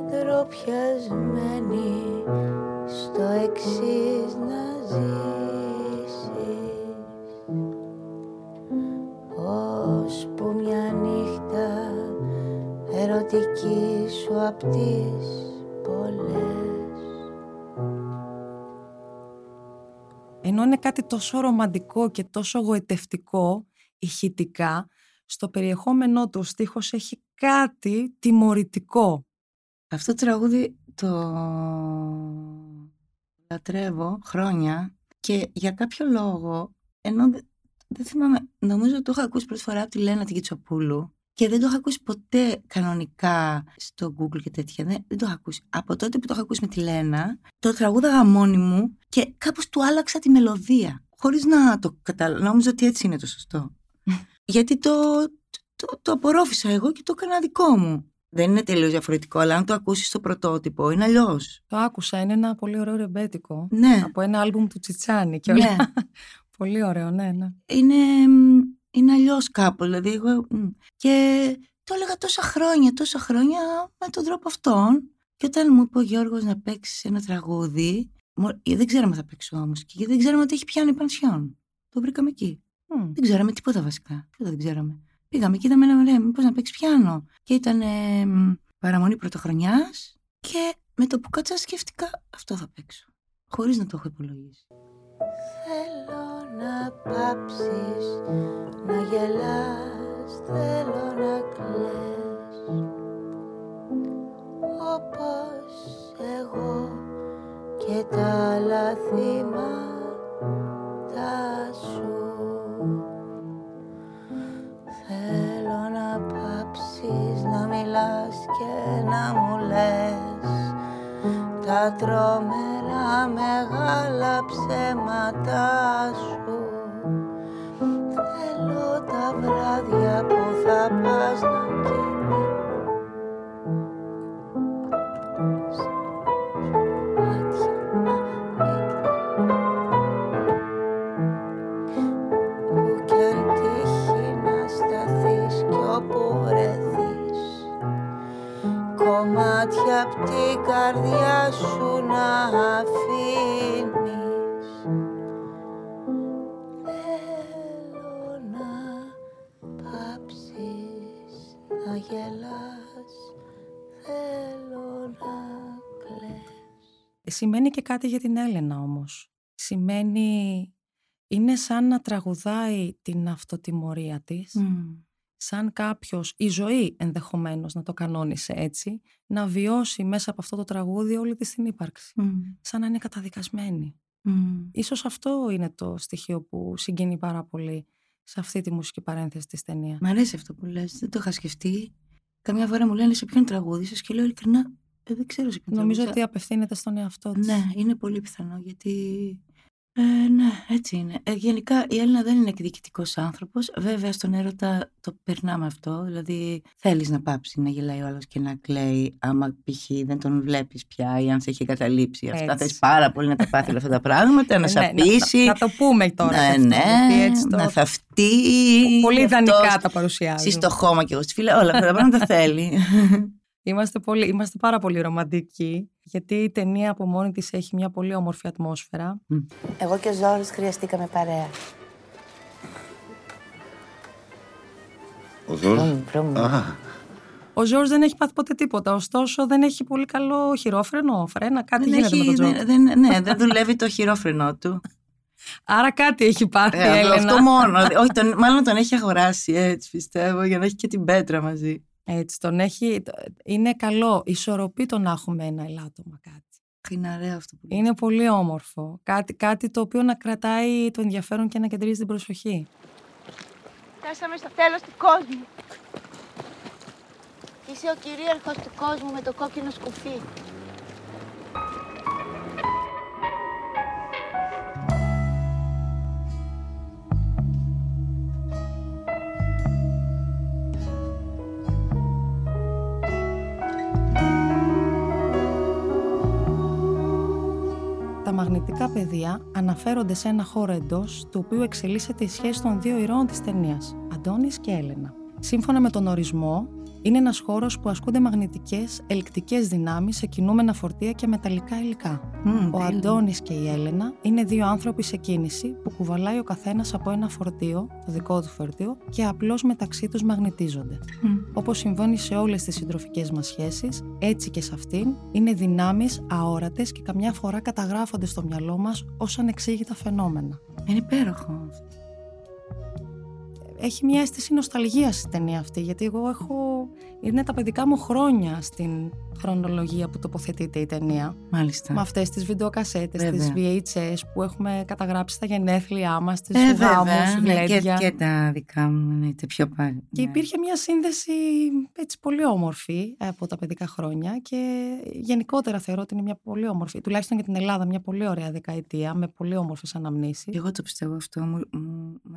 ντροπιασμένη στο εξής να ζήσεις ώσπου μια νύχτα ερωτική σου απ' τις πολλές. Ενώ είναι κάτι τόσο ρομαντικό και τόσο γοητευτικό, ηχητικά, στο περιεχόμενό του ο στίχος έχει κάτι τιμωρητικό. Αυτό το τραγούδι το λατρεύω χρόνια και για κάποιο λόγο, ενώ δεν θυμάμαι, νομίζω το είχα ακούσει πρώτη φορά από τη Λένα την Κιτσοπούλου και δεν το είχα ακούσει ποτέ κανονικά στο Google και τέτοια. Δεν, δεν το είχα ακούσει. Από τότε που το είχα ακούσει με τη Λένα, το τραγούδαγα μόνη μου και κάπως του άλλαξα τη μελωδία. Χωρίς να το καταλάβω. Νόμιζα ότι έτσι είναι το σωστό. Γιατί το, το, το απορρόφησα εγώ και το έκανα δικό μου. Δεν είναι τελείως διαφορετικό, αλλά αν το ακούσεις στο πρωτότυπο, είναι αλλιώς. Το άκουσα, είναι ένα πολύ ωραίο ρεμπέτικο. Ναι. Από ένα άλμπουμ του Τσιτσάνη και όλα. Ναι. Πολύ ωραίο, ναι, ναι. Είναι, είναι αλλιώς κάπου, δηλαδή. Εγώ, και το έλεγα τόσα χρόνια, τόσα χρόνια με τον τρόπο αυτόν. Και όταν μου είπε ο Γιώργος να παίξει ένα τραγούδι, δεν ξέραμε θα παίξω όμως, και δεν ξέραμε ότι έχει πιάνει πανσιόν. Το βρήκαμε εκεί. Mm. Δεν ξέραμε τίποτα βασικά. Τίποτα δεν ξέραμε. Πήγαμε και είδαμε ένα μερέ, μήπως να παίξει πιάνο. Και ήταν ε, παραμονή πρωτοχρονιάς και με το που κάτσα σκέφτηκα αυτό θα παίξω. Χωρίς να το έχω υπολογίσει. Θέλω να πάψεις, να γελάς, θέλω να κλαις. Όπως εγώ και τα λαθήματά σου. Θέλω να πάψεις να μιλάς και να μου λες τα τρομερά μεγάλα ψέματά σου. Θέλω τα βράδια που θα πας να κοιμηθείς. Κομμάτια απ' την καρδιά σου να αφήνεις. Θέλω να πάψεις να γελάς, θέλω να κλαις. Σημαίνει και κάτι για την Έλενα όμως. Σημαίνει, είναι σαν να τραγουδάει την αυτοτιμωρία της. Mm. Σαν κάποιος, η ζωή ενδεχομένως να το κανόνισε έτσι, να βιώσει μέσα από αυτό το τραγούδι όλη της την ύπαρξη. Mm. Σαν να είναι καταδικασμένη. Mm. Ίσως αυτό είναι το στοιχείο που συγκινεί πάρα πολύ σε αυτή τη μουσική παρένθεση της ταινίας. Μ' αρέσει αυτό που λες, δεν το είχα σκεφτεί. Καμιά φορά μου λένε σε ποιον τραγούδι σας και λέω ειλικρινά, ε, δεν ξέρω σε ποιον. Νομίζω τραγούδι. Ότι απευθύνεται στον εαυτό της. Ναι, είναι πολύ πιθανό γιατί... Ε, ναι, έτσι είναι. Ε, γενικά η Έλληνα δεν είναι εκδικητικός άνθρωπος. Βέβαια στον έρωτα το περνάμε αυτό. Δηλαδή θέλεις να πάψει να γελάει ο άλλος και να κλαίει άμα π.χ. δεν τον βλέπεις πια ή αν σε έχει εγκαταλείψει. Αυτά θες πάρα πολύ να τα πάθει όλα αυτά τα πράγματα, να σε απείσει. Ναι, να, να το πούμε τώρα. Ναι, αυτό, ναι, έτσι το... να θαυτεί. Πολύ ιδανικά τα παρουσιάζει. Εσύ στο χώμα και εγώ στη φύλλα, όλα αυτά τα πράγματα θέλει. Είμαστε, πολύ, είμαστε πάρα πολύ ρομαντικοί, γιατί η ταινία από μόνη της έχει μια πολύ όμορφη ατμόσφαιρα. Εγώ και ο Ζόρις χρειαστήκαμε παρέα. Ο Ζόρις. Ο Ζόρις δεν έχει πάθει ποτέ τίποτα, ωστόσο δεν έχει πολύ καλό χειρόφρενο, φρένα, κάτι δεν γίνεται έχει, με τον Ζόρις. Δεν, δεν, ναι, δεν δουλεύει το χειρόφρενο του. Άρα κάτι έχει πάθει ε, Έλενα. Αυτό μόνο, όχι, τον, μάλλον τον έχει αγοράσει έτσι πιστεύω, για να έχει και την πέτρα μαζί. Έτσι, τον έχει, είναι καλό, ισορροπεί το να έχουμε ένα ελάττωμα κάτι. Είναι ωραίο αυτό που λέει. Είναι πολύ όμορφο. Κάτι, κάτι το οποίο να κρατάει το ενδιαφέρον και να κεντρίζει την προσοχή. Φτάσαμε στο τέλος του κόσμου. Είσαι ο κυρίαρχος του κόσμου με το κόκκινο σκουφί. Τα μαγνητικά πεδία αναφέρονται σε ένα χώρο εντός του οποίου εξελίσσεται η σχέση των δύο ηρώων της ταινίας, Αντώνης και Έλενα. Σύμφωνα με τον ορισμό, είναι ένας χώρος που ασκούνται μαγνητικές, ελκτικές δυνάμεις σε κινούμενα φορτία και μεταλλικά υλικά. Mm, ο Αντώνης και η Έλενα είναι δύο άνθρωποι σε κίνηση που κουβαλάει ο καθένας από ένα φορτίο, το δικό του φορτίο, και απλώς μεταξύ τους μαγνητίζονται. Mm. Όπως συμβαίνει σε όλες τις συντροφικές μας σχέσεις, έτσι και σε αυτήν είναι δυνάμεις αόρατες και καμιά φορά καταγράφονται στο μυαλό μας ως ανεξήγητα φαινόμενα. Είναι υπέροχο. Έχει μια αίσθηση νοσταλγίας η ταινία αυτή, γιατί εγώ έχω είναι τα παιδικά μου χρόνια στην χρονολογία που τοποθετείται η ταινία. Μάλιστα. Με αυτές τις βιντεοκασέτες, τις βι έιτς ες που έχουμε καταγράψει στα γενέθλιά μας, τις ε, ουδάμους, γλέντια. Και, και τα δικά μου, ναι, τα πιο πάλι. Και ναι. Υπήρχε μια σύνδεση έτσι πολύ όμορφη από τα παιδικά χρόνια και γενικότερα θεωρώ ότι είναι μια πολύ όμορφη, τουλάχιστον για την Ελλάδα, μια πολύ ωραία δεκαετία με πολύ όμορφες αναμνήσεις. Εγώ το πιστεύω αυτό, μου,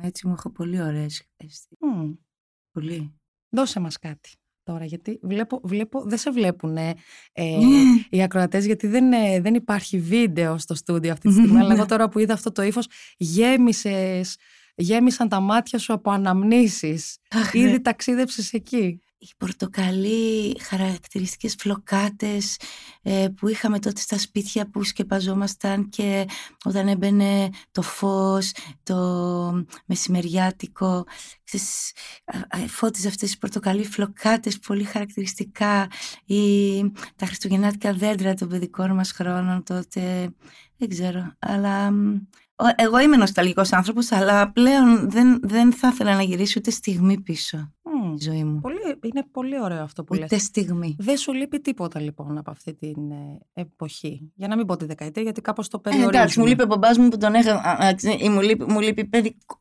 έτσι μου έχω πολύ ωραίες αισθήσεις. Πολύ. Δώσε μας κάτι. Τώρα, γιατί βλέπω, βλέπω δεν σε βλέπουν ε, ε, οι ακροατές, γιατί δεν, ε, δεν υπάρχει βίντεο στο στούντιο αυτή τη στιγμή. Αλλά εγώ τώρα που είδα αυτό το ύφος, γέμισες, γέμισαν τα μάτια σου από αναμνήσεις. Ήδη ταξίδεψες εκεί. Οι πορτοκαλί χαρακτηριστικές φλοκάτες ε, που είχαμε τότε στα σπίτια που σκεπαζόμασταν και όταν έμπαινε το φως, το μεσημεριάτικο, στις, φώτιζε αυτές οι πορτοκαλί φλοκάτες πολύ χαρακτηριστικά, ή τα χριστουγεννιάτικα δέντρα των παιδικών μας χρόνων τότε, δεν ξέρω, αλλά... Εγώ είμαι νοσταλγικός άνθρωπος, αλλά πλέον δεν, δεν θα ήθελα να γυρίσω ούτε στιγμή πίσω mm. η ζωή μου. Πολύ, είναι πολύ ωραίο αυτό που ούτε λες. Ούτε στιγμή. Δεν σου λείπει τίποτα λοιπόν από αυτή την εποχή. Για να μην πω τη δεκαετία, γιατί κάπως το περιορίζουμε. Ε, εντάξει, μου λείπει ο μπαμπάς μου που τον έχα... Ή μου λείπει, μου λείπει παιδικο...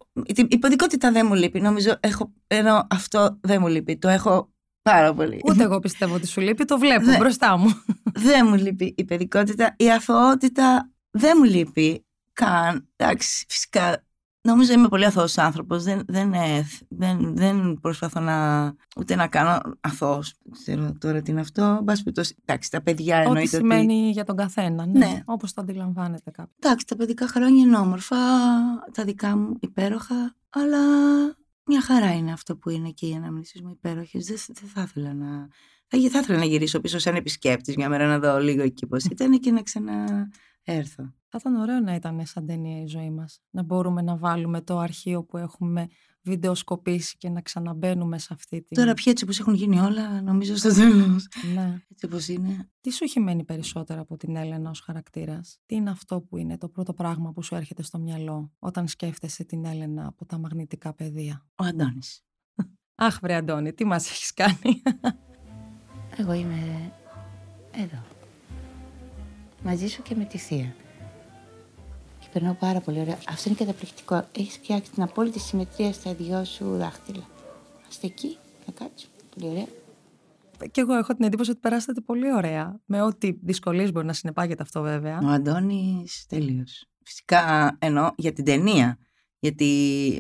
Η παιδικότητα δεν μου λείπει. Νομίζω έχω... Ενώ αυτό δεν μου λείπει. Το έχω... Πάρα πολύ. Ούτε εγώ πιστεύω ότι σου λείπει, το βλέπω δεν, μπροστά μου. Δεν μου λείπει η παιδικότητα, η αθωότητα δεν μου λείπει. Καν, εντάξει, φυσικά νομίζω είμαι πολύ αθώος άνθρωπος, δεν, δεν, δεν, δεν προσπαθώ να, ούτε να κάνω αθώος, ξέρω τώρα τι είναι αυτό, εντάξει τα παιδιά εννοείται ότι... Ό,τι σημαίνει για τον καθένα, ναι, ναι. Όπως το αντιλαμβάνεται κάποιος. Εντάξει, τα παιδικά χρόνια είναι όμορφα, τα δικά μου υπέροχα, αλλά μια χαρά είναι αυτό που είναι και οι αναμνήσεις μου υπέροχες, δεν, δεν θα ήθελα να... Θα ήθελα να γυρίσω πίσω σαν επισκέπτης μια μέρα να δω λίγο εκεί πώς ήταν και να ξαναέρθω. Θα ήταν ωραίο να ήταν σαν ταινία η ζωή μας. Να μπορούμε να βάλουμε το αρχείο που έχουμε βιντεοσκοπήσει και να ξαναμπαίνουμε σε αυτή την... Τώρα πια έτσι όπως έχουν γίνει όλα, νομίζω στο τέλος. Ναι. Έτσι όπως είναι. Τι σου έχει μένει περισσότερο από την Έλενα ως χαρακτήρας? Τι είναι αυτό που είναι το πρώτο πράγμα που σου έρχεται στο μυαλό όταν σκέφτεσαι την Έλενα από τα μαγνητικά πεδία? Ο Αντώνης. Αχ βρε Αντώνη, τι μας έχεις κάνει. Εγώ είμαι εδώ, μαζί σου και με τη θεία. Και περνάω πάρα πολύ ωραία. Αυτό είναι καταπληκτικό. Έχεις φτιάξει την απόλυτη συμμετρία στα δυο σου δάχτυλα. Είμαστε εκεί, να κάτσουμε. Πολύ ωραία. Και εγώ έχω την εντύπωση ότι περάσατε πολύ ωραία. Με ό,τι δυσκολίες μπορεί να συνεπάγεται αυτό βέβαια. Ο Αντώνης τέλειος. Φυσικά εννοώ για την ταινία. Γιατί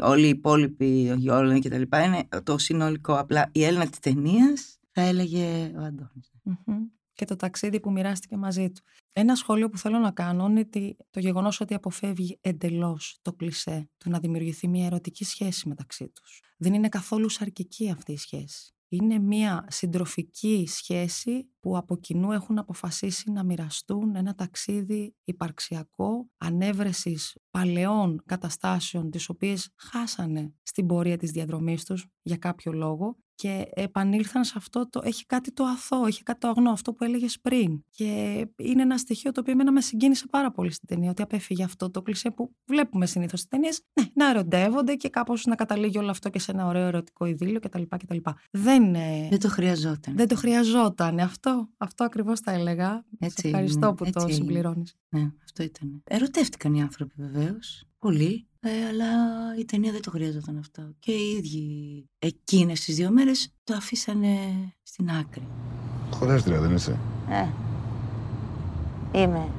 όλοι οι υπόλοιποι, ο Γιώργος και τα λοιπά, είναι το συνολικό. Απλά η Έλενα της ταινίας. Θα έλεγε ο Αντώνης. Mm-hmm. Και το ταξίδι που μοιράστηκε μαζί του. Ένα σχόλιο που θέλω να κάνω είναι το γεγονός ότι αποφεύγει εντελώς το κλισέ του να δημιουργηθεί μια ερωτική σχέση μεταξύ τους. Δεν είναι καθόλου σαρκική αυτή η σχέση. Είναι μια συντροφική σχέση που από κοινού έχουν αποφασίσει να μοιραστούν ένα ταξίδι υπαρξιακό ανέβρεσης παλαιών καταστάσεων τις οποίες χάσανε στην πορεία της διαδρομής τους για κάποιο λόγο. Και επανήλθαν σε αυτό, το, έχει κάτι το αθώο, έχει κάτι το αγνό, αυτό που έλεγες πριν. Και είναι ένα στοιχείο το οποίο εμένα με συγκίνησε πάρα πολύ στην ταινία, ότι απέφυγε αυτό το κλισέ που βλέπουμε συνήθως στις ταινίες, ναι, να ερωτεύονται και κάπως να καταλήγει όλο αυτό και σε ένα ωραίο ερωτικό ειδήλιο κτλ. κτλ. Δεν, δεν το χρειαζόταν. Δεν το χρειαζόταν. Αυτό, αυτό ακριβώς τα έλεγα. Έτσι, σε ευχαριστώ ναι, που έτσι, το συμπληρώνεις. Ναι, αυτό ήταν. Ερωτεύτηκαν οι άνθρωποι βεβαίως. Πολύ, ε, αλλά η ταινία δεν το χρειαζόταν αυτό. Και οι ίδιοι εκείνες τις δύο μέρες το αφήσανε στην άκρη. Χωρέστρια δεν είσαι? Ε, είμαι.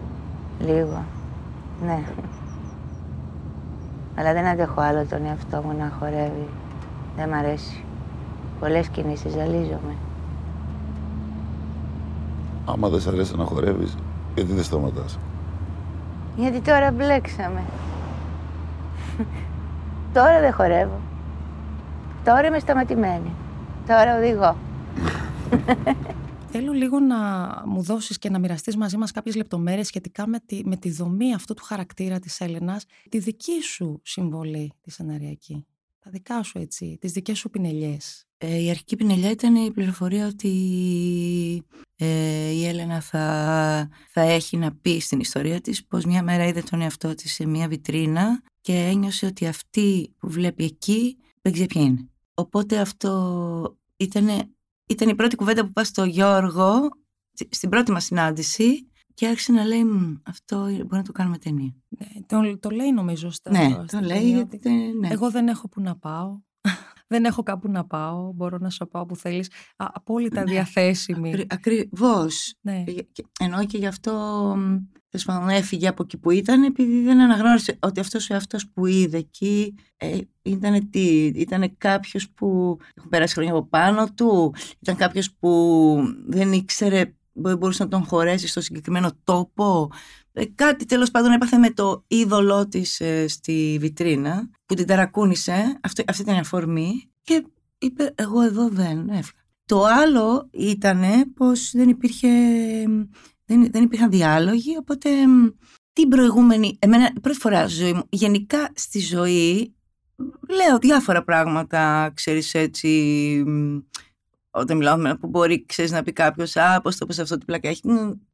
Λίγο. Ναι. Αλλά δεν αντέχω άλλο τον εαυτό μου να χορεύει. Δεν μ' αρέσει. Πολλές κινήσεις, ζαλίζομαι. Άμα δεν σ' αρέσει να χορεύεις, γιατί δεν σταματάς? Γιατί τώρα μπλέξαμε. Τώρα δεν χορεύω. Τώρα είμαι σταματημένη. Τώρα οδηγώ. Θέλω λίγο να μου δώσεις και να μοιραστείς μαζί μας κάποιες λεπτομέρειες σχετικά με τη, με τη δομή αυτού του χαρακτήρα της Έλενας, τη δική σου συμβολή, τη σεναριακή. Τα δικά σου έτσι, τις δικές σου πινελιές. Ε, η αρχική πινελιά ήταν η πληροφορία ότι ε, η Έλενα θα, θα έχει να πει στην ιστορία της πως μια μέρα είδε τον εαυτό της σε μια βιτρίνα και ένιωσε ότι αυτή που βλέπει εκεί δεν ξέρει ποια είναι. Οπότε αυτό ήταν ήταν η πρώτη κουβέντα που πάω στο Γιώργο, στην πρώτη μας συνάντηση, και άρχισε να λέει, αυτό μπορεί να το κάνουμε ταινία. Ναι, το, το λέει νομίζω στα, ναι, το στα λέει, ταινία. Γιατί, ναι. Εγώ δεν έχω που να πάω. Δεν έχω κάπου να πάω, μπορώ να σου πάω που θέλεις. Α, απόλυτα ναι, διαθέσιμη. Ακρι, Ακριβώς. Ναι. Ενώ και γι' αυτό πάνω, έφυγε από εκεί που ήταν, επειδή δεν αναγνώρισε ότι αυτός ο εαυτός που είδε εκεί ε, ήταν τι, ήταν κάποιος που έχουν περάσει χρόνια από πάνω του, ήταν κάποιος που δεν ήξερε, μπορούσε να τον χωρέσει στο συγκεκριμένο τόπο. Ε, κάτι τέλος πάντων έπαθε με το είδωλό της ε, στη βιτρίνα που την ταρακούνησε. Αυτό, αυτή ήταν η αφορμή και είπε εγώ εδώ δεν έφυγα. Το άλλο ήτανε πως δεν, υπήρχε, δεν, δεν υπήρχαν διάλογοι, οπότε την προηγούμενη, εμένα πρώτη φορά στη ζωή μου, γενικά στη ζωή λέω διάφορα πράγματα, ξέρεις έτσι... Όταν μιλάω που μπορεί, ξέρεις, να πει κάποιος «Α, πώς το πες αυτό, τι πλάκα έχει».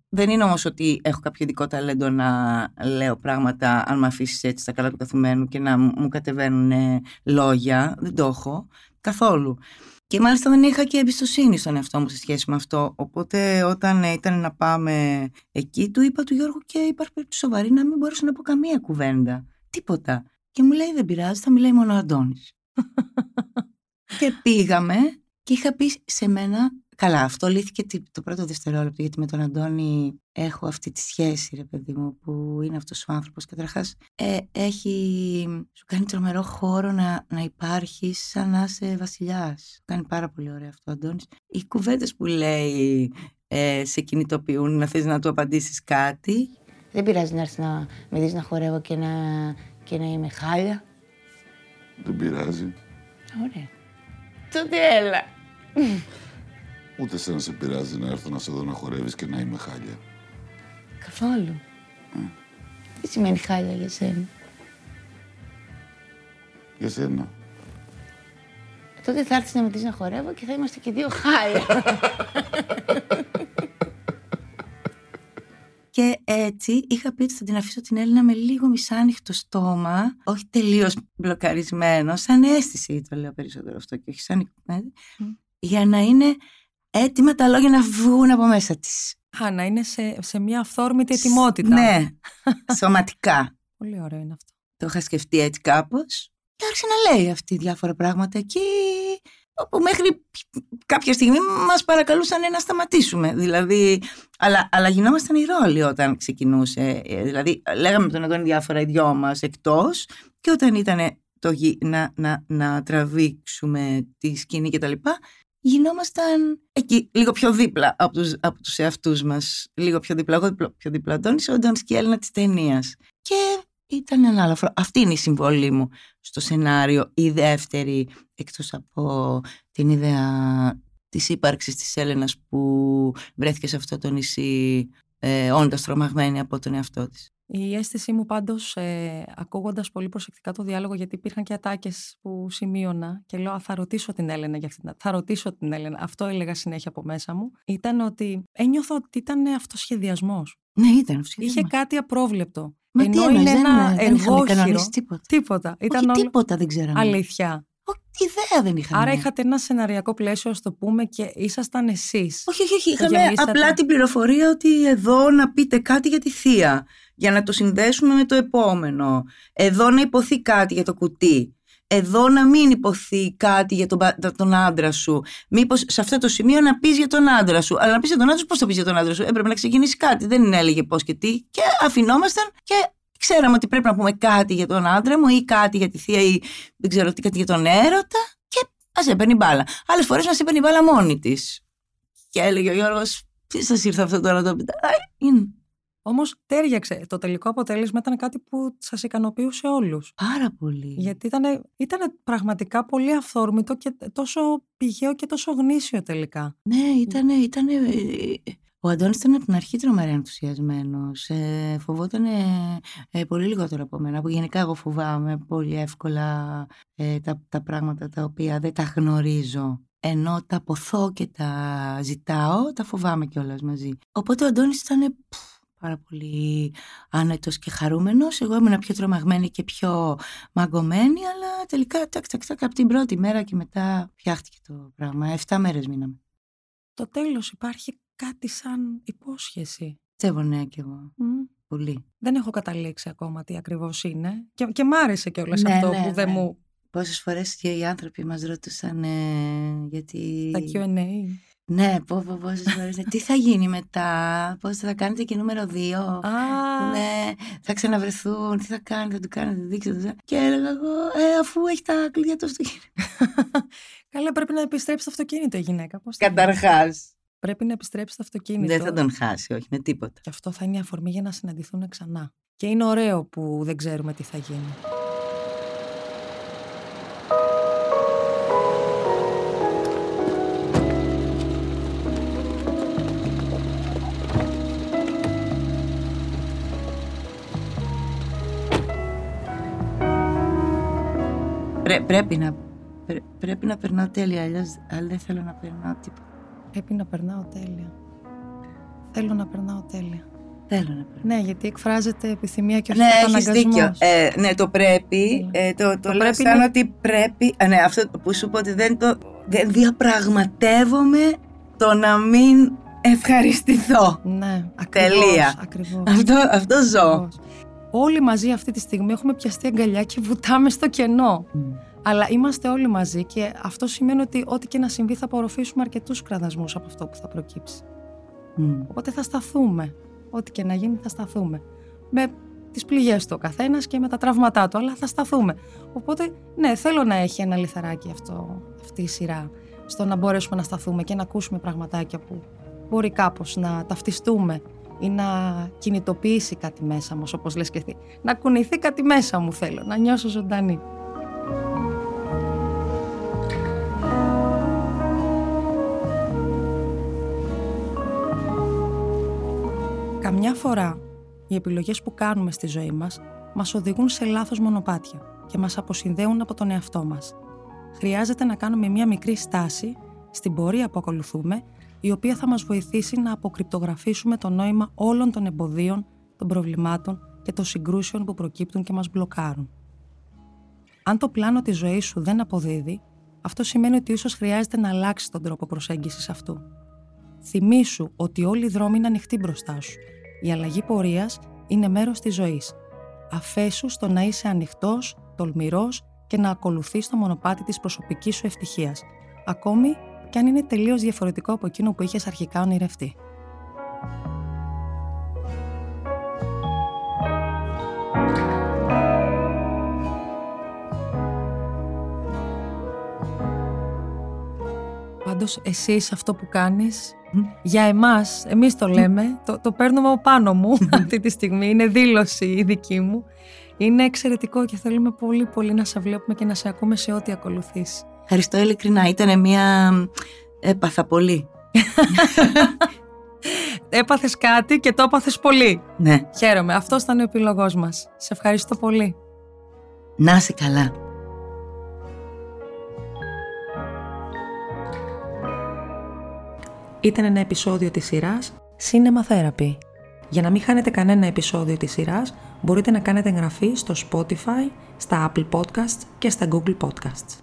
Δεν είναι όμως ότι έχω κάποιο ειδικό ταλέντο να λέω πράγματα, αν με αφήσεις έτσι στα καλά του καθουμένου και να μου κατεβαίνουν λόγια. Δεν το έχω καθόλου. Και μάλιστα δεν είχα και εμπιστοσύνη στον εαυτό μου σε σχέση με αυτό. Οπότε όταν ήταν να πάμε εκεί, του είπα του Γιώργου και είπα σοβαρή να μην μπορούσα να πω καμία κουβέντα. Τίποτα. Και μου λέει «Δεν πειράζει, θα μιλάει μόνο ο Αντώνης». Και πήγαμε. Και είχα πει σε μένα, καλά, αυτό λύθηκε το πρώτο δευτερόλεπτο, γιατί με τον Αντώνη έχω αυτή τη σχέση, ρε παιδί μου, που είναι αυτός ο άνθρωπος. Καταρχάς, ε, έχει, σου κάνει τρομερό χώρο να, να υπάρχεις σαν να είσαι βασιλιάς. Κάνει πάρα πολύ ωραίο αυτό ο Αντώνης. Οι κουβέντες που λέει ε, σε κινητοποιούν, να θες να του απαντήσεις κάτι. Δεν πειράζει να έρθεις να με δεις να χορεύω και να, και να είμαι χάλια. Δεν πειράζει. Ωραία. Τότε έλα. Ούτε σε να σε πειράζει να έρθω να σε δω να χορεύεις και να είμαι χάλια. Καθόλου. Mm. Τι σημαίνει χάλια για σένα? Για σένα. Τότε θα έρθεις να με δεις να χορεύω και θα είμαστε και δύο χάλια. Και έτσι είχα πει ότι θα την αφήσω την Έλληνα με λίγο μισάνοιχτο στόμα, όχι τελείως μπλοκαρισμένο, σαν αίσθηση το λέω περισσότερο αυτό και όχι σαν mm. για να είναι έτοιμα τα λόγια να βγουν από μέσα της. Α, να είναι σε, σε μια αυθόρμητη ετοιμότητα. Ναι, σωματικά. Πολύ ωραίο είναι αυτό. Το είχα σκεφτεί έτσι κάπως και άρχισε να λέει αυτή διάφορα πράγματα εκεί, όπου μέχρι κάποια στιγμή μας παρακαλούσαν να σταματήσουμε. Δηλαδή, αλλά, αλλά γινόμασταν οι ρόλοι όταν ξεκινούσε. Δηλαδή, λέγαμε τον Αντώνη διάφορα οι δυο μας εκτός και όταν ήταν το γη, να, να, να τραβήξουμε τη σκηνή και τα λοιπά, γινόμασταν εκεί, λίγο πιο δίπλα από τους, από τους εαυτούς μας. Λίγο πιο δίπλα, εγώ διπλό, πιο δίπλα Αντώνης, ο Αντώνης και η Έλενα της ταινίας. Και ήταν ανάλαφρο. Αυτή είναι η συμβολή μου στο σενάριο, η δεύτερη, εκτός από την ιδέα της ύπαρξης της Έλενας που βρέθηκε σε αυτό το νησί ε, όντας τρομαγμένη από τον εαυτό της. Η αίσθησή μου πάντως, ε, ακούγοντας πολύ προσεκτικά το διάλογο, γιατί υπήρχαν και ατάκες που σημείωνα και λέω θα ρωτήσω την Έλενα για αυτήν, θα ρωτήσω την Έλενα, αυτό έλεγα συνέχεια από μέσα μου, ήταν ότι ένιωθα ότι ήταν αυτοσχεδιασμός. Ναι, ήταν αυτοσχεδιασμός. Είχε κάτι απρόβλεπτο. Μα ενώ τι είναι ένα εργόχειρο, τίποτα. τίποτα. Ήταν όχι, τίποτα δεν ξέραμε. Αλήθεια. Όχι, ιδέα δεν είχαμε. Άρα είχατε ένα σεναριακό πλαίσιο, ας το πούμε, και ήσασταν εσείς. Όχι, όχι, όχι. Είχαμε γεμίσατε... απλά την πληροφορία ότι εδώ να πείτε κάτι για τη θεία, για να το συνδέσουμε με το επόμενο. Εδώ να υποθεί κάτι για το κουτί. Εδώ να μην υποθεί κάτι για τον, τον άντρα σου. Μήπως σε αυτό το σημείο να πεις για τον άντρα σου. Αλλά να πεις για τον άντρα σου, πώς θα πεις για τον άντρα σου? Έπρεπε να ξεκινήσει κάτι. Δεν έλεγε πώς και τι. Και αφινόμασταν και ξέραμε ότι πρέπει να πούμε κάτι για τον άντρα μου ή κάτι για τη θεία ή δεν ξέρω τι, κάτι για τον έρωτα. Και ας έπαιρνε μπάλα. Άλλες φορές μας έπαιρνε μπάλα μόνη της. Και έλεγε ο Γιώργος, τι σας ήρθε αυτό τώρα το πιτάρι. Όμως τέριαξε. Το τελικό αποτέλεσμα ήταν κάτι που σας ικανοποιούσε όλους. Πάρα πολύ. Γιατί ήταν πραγματικά πολύ αυθόρμητο και τόσο πηγαίο και τόσο γνήσιο τελικά. Ναι, ήταν. Ήτανε... Ο Αντώνης ήταν από την αρχή τρομερά ενθουσιασμένος. Ε, φοβόταν ε, πολύ λιγότερο από μένα. Που γενικά εγώ φοβάμαι πολύ εύκολα ε, τα, τα πράγματα τα οποία δεν τα γνωρίζω. Ενώ τα ποθώ και τα ζητάω, τα φοβάμαι κιόλας μαζί. Οπότε ο Αντώνης ήταν πάρα πολύ άνετος και χαρούμενος. Εγώ ήμουν πιο τρομαγμένη και πιο μαγκωμένη, αλλά τελικά τακ, τακ, τακ, από την πρώτη μέρα και μετά φτιάχτηκε το πράγμα. Εφτά μέρες μείναμε. στο τέλος υπάρχει κάτι σαν υπόσχεση. Τσέβωνε κι εγώ. Mm. Πολύ. Δεν έχω καταλήξει ακόμα τι ακριβώς είναι. Και, και μ' άρεσε κιόλας ναι, αυτό ναι, που ναι. δεν μου. Πόσες φορές και οι άνθρωποι μας ρώτησαν ε, γιατί. Τα κιου εντ έι. Ναι, πω, πω, πόσες φορές. Τι θα γίνει μετά, πώς θα κάνετε και νούμερο δύο. Ναι, θα ξαναβρεθούν, τι θα κάνετε, θα του κάνετε, δείξτε. Και έλεγα εγώ, ε, αφού έχει τα κλειδιά του αυτοκίνητο. Καλά, πρέπει να επιστρέψει το αυτοκίνητο η γυναίκα. Καταρχάς. Πρέπει να επιστρέψει το αυτοκίνητο. Δεν θα τον χάσει, όχι με τίποτα. Και αυτό θα είναι η αφορμή για να συναντηθούν ξανά. Και είναι ωραίο που δεν ξέρουμε τι θα γίνει. Πρέ, πρέπει, να, πρέ, πρέπει να περνάω τέλεια, αλλιώς δεν θέλω να περνάω τίποτα. Πρέπει να περνάω τέλεια. Θέλω να περνάω τέλεια. Θέλω να περνάω. Ναι, γιατί εκφράζεται επιθυμία και όχι ναι, καταναγκασμός. Ναι, έχεις δίκιο. Ναι, το πρέπει. Ε, το το, το λέω πρέπει σαν είναι... ότι πρέπει... Α, ναι, αυτό που σου πω ότι δεν το... Δεν διαπραγματεύομαι το να μην ευχαριστηθώ. Ναι, ακριβώς. Τελεία. Ακριβώς. Αυτό, αυτό ζω. Ακριβώς. Όλοι μαζί αυτή τη στιγμή έχουμε πιαστεί αγκαλιά και βουτάμε στο κενό. Mm. Αλλά είμαστε όλοι μαζί και αυτό σημαίνει ότι ό,τι και να συμβεί θα απορροφήσουμε αρκετούς κραδασμούς από αυτό που θα προκύψει. Mm. Οπότε θα σταθούμε. Ό,τι και να γίνει θα σταθούμε. Με τις πληγές του ο καθένας και με τα τραύματά του, αλλά θα σταθούμε. Οπότε, ναι, θέλω να έχει ένα λιθαράκι αυτό, αυτή η σειρά, στο να μπορέσουμε να σταθούμε και να ακούσουμε πραγματάκια που μπορεί κάπως να ταυτιστούμε ή να κινητοποιήσει κάτι μέσα μας, όπως λες και εσύ. Να κουνηθεί κάτι μέσα μου θέλω, να νιώσω ζωντανή. Καμιά φορά οι επιλογές που κάνουμε στη ζωή μας μας οδηγούν σε λάθος μονοπάτια και μας αποσυνδέουν από τον εαυτό μας. Χρειάζεται να κάνουμε μια μικρή στάση στην πορεία που ακολουθούμε, η οποία θα μας βοηθήσει να αποκρυπτογραφήσουμε το νόημα όλων των εμποδίων, των προβλημάτων και των συγκρούσεων που προκύπτουν και μας μπλοκάρουν. Αν το πλάνο της ζωής σου δεν αποδίδει, αυτό σημαίνει ότι ίσως χρειάζεται να αλλάξεις τον τρόπο προσέγγισης αυτού. Θυμήσου ότι όλοι οι δρόμοι είναι ανοιχτοί μπροστά σου. Η αλλαγή πορείας είναι μέρος της ζωής. Αφέσου στο να είσαι ανοιχτός, τολμηρός και να ακολουθείς το μονοπάτι της προσωπικής σου ευτυχίας, ακόμη και αν είναι τελείως διαφορετικό από εκείνο που είχες αρχικά ονειρευτεί. Πάντως, εσείς αυτό που κάνεις, mm. για εμάς, εμείς το λέμε, mm. το, το παίρνουμε από πάνω μου αυτή τη στιγμή, είναι δήλωση η δική μου. Είναι εξαιρετικό και θέλουμε πολύ πολύ να σε βλέπουμε και να σε ακούμε σε ό,τι ακολουθείς. Ευχαριστώ ειλικρινά, ήταν μια έπαθα πολύ. Έπαθες κάτι και το έπαθες πολύ. Ναι. Χαίρομαι, αυτός ήταν ο επιλογός μας. Σε ευχαριστώ πολύ. Να είσαι καλά. Ήταν ένα επεισόδιο της σειράς Cinema Therapy. Για να μην χάνετε κανένα επεισόδιο της σειράς, μπορείτε να κάνετε εγγραφή στο Spotify, στα Apple Podcasts και στα Google Podcasts.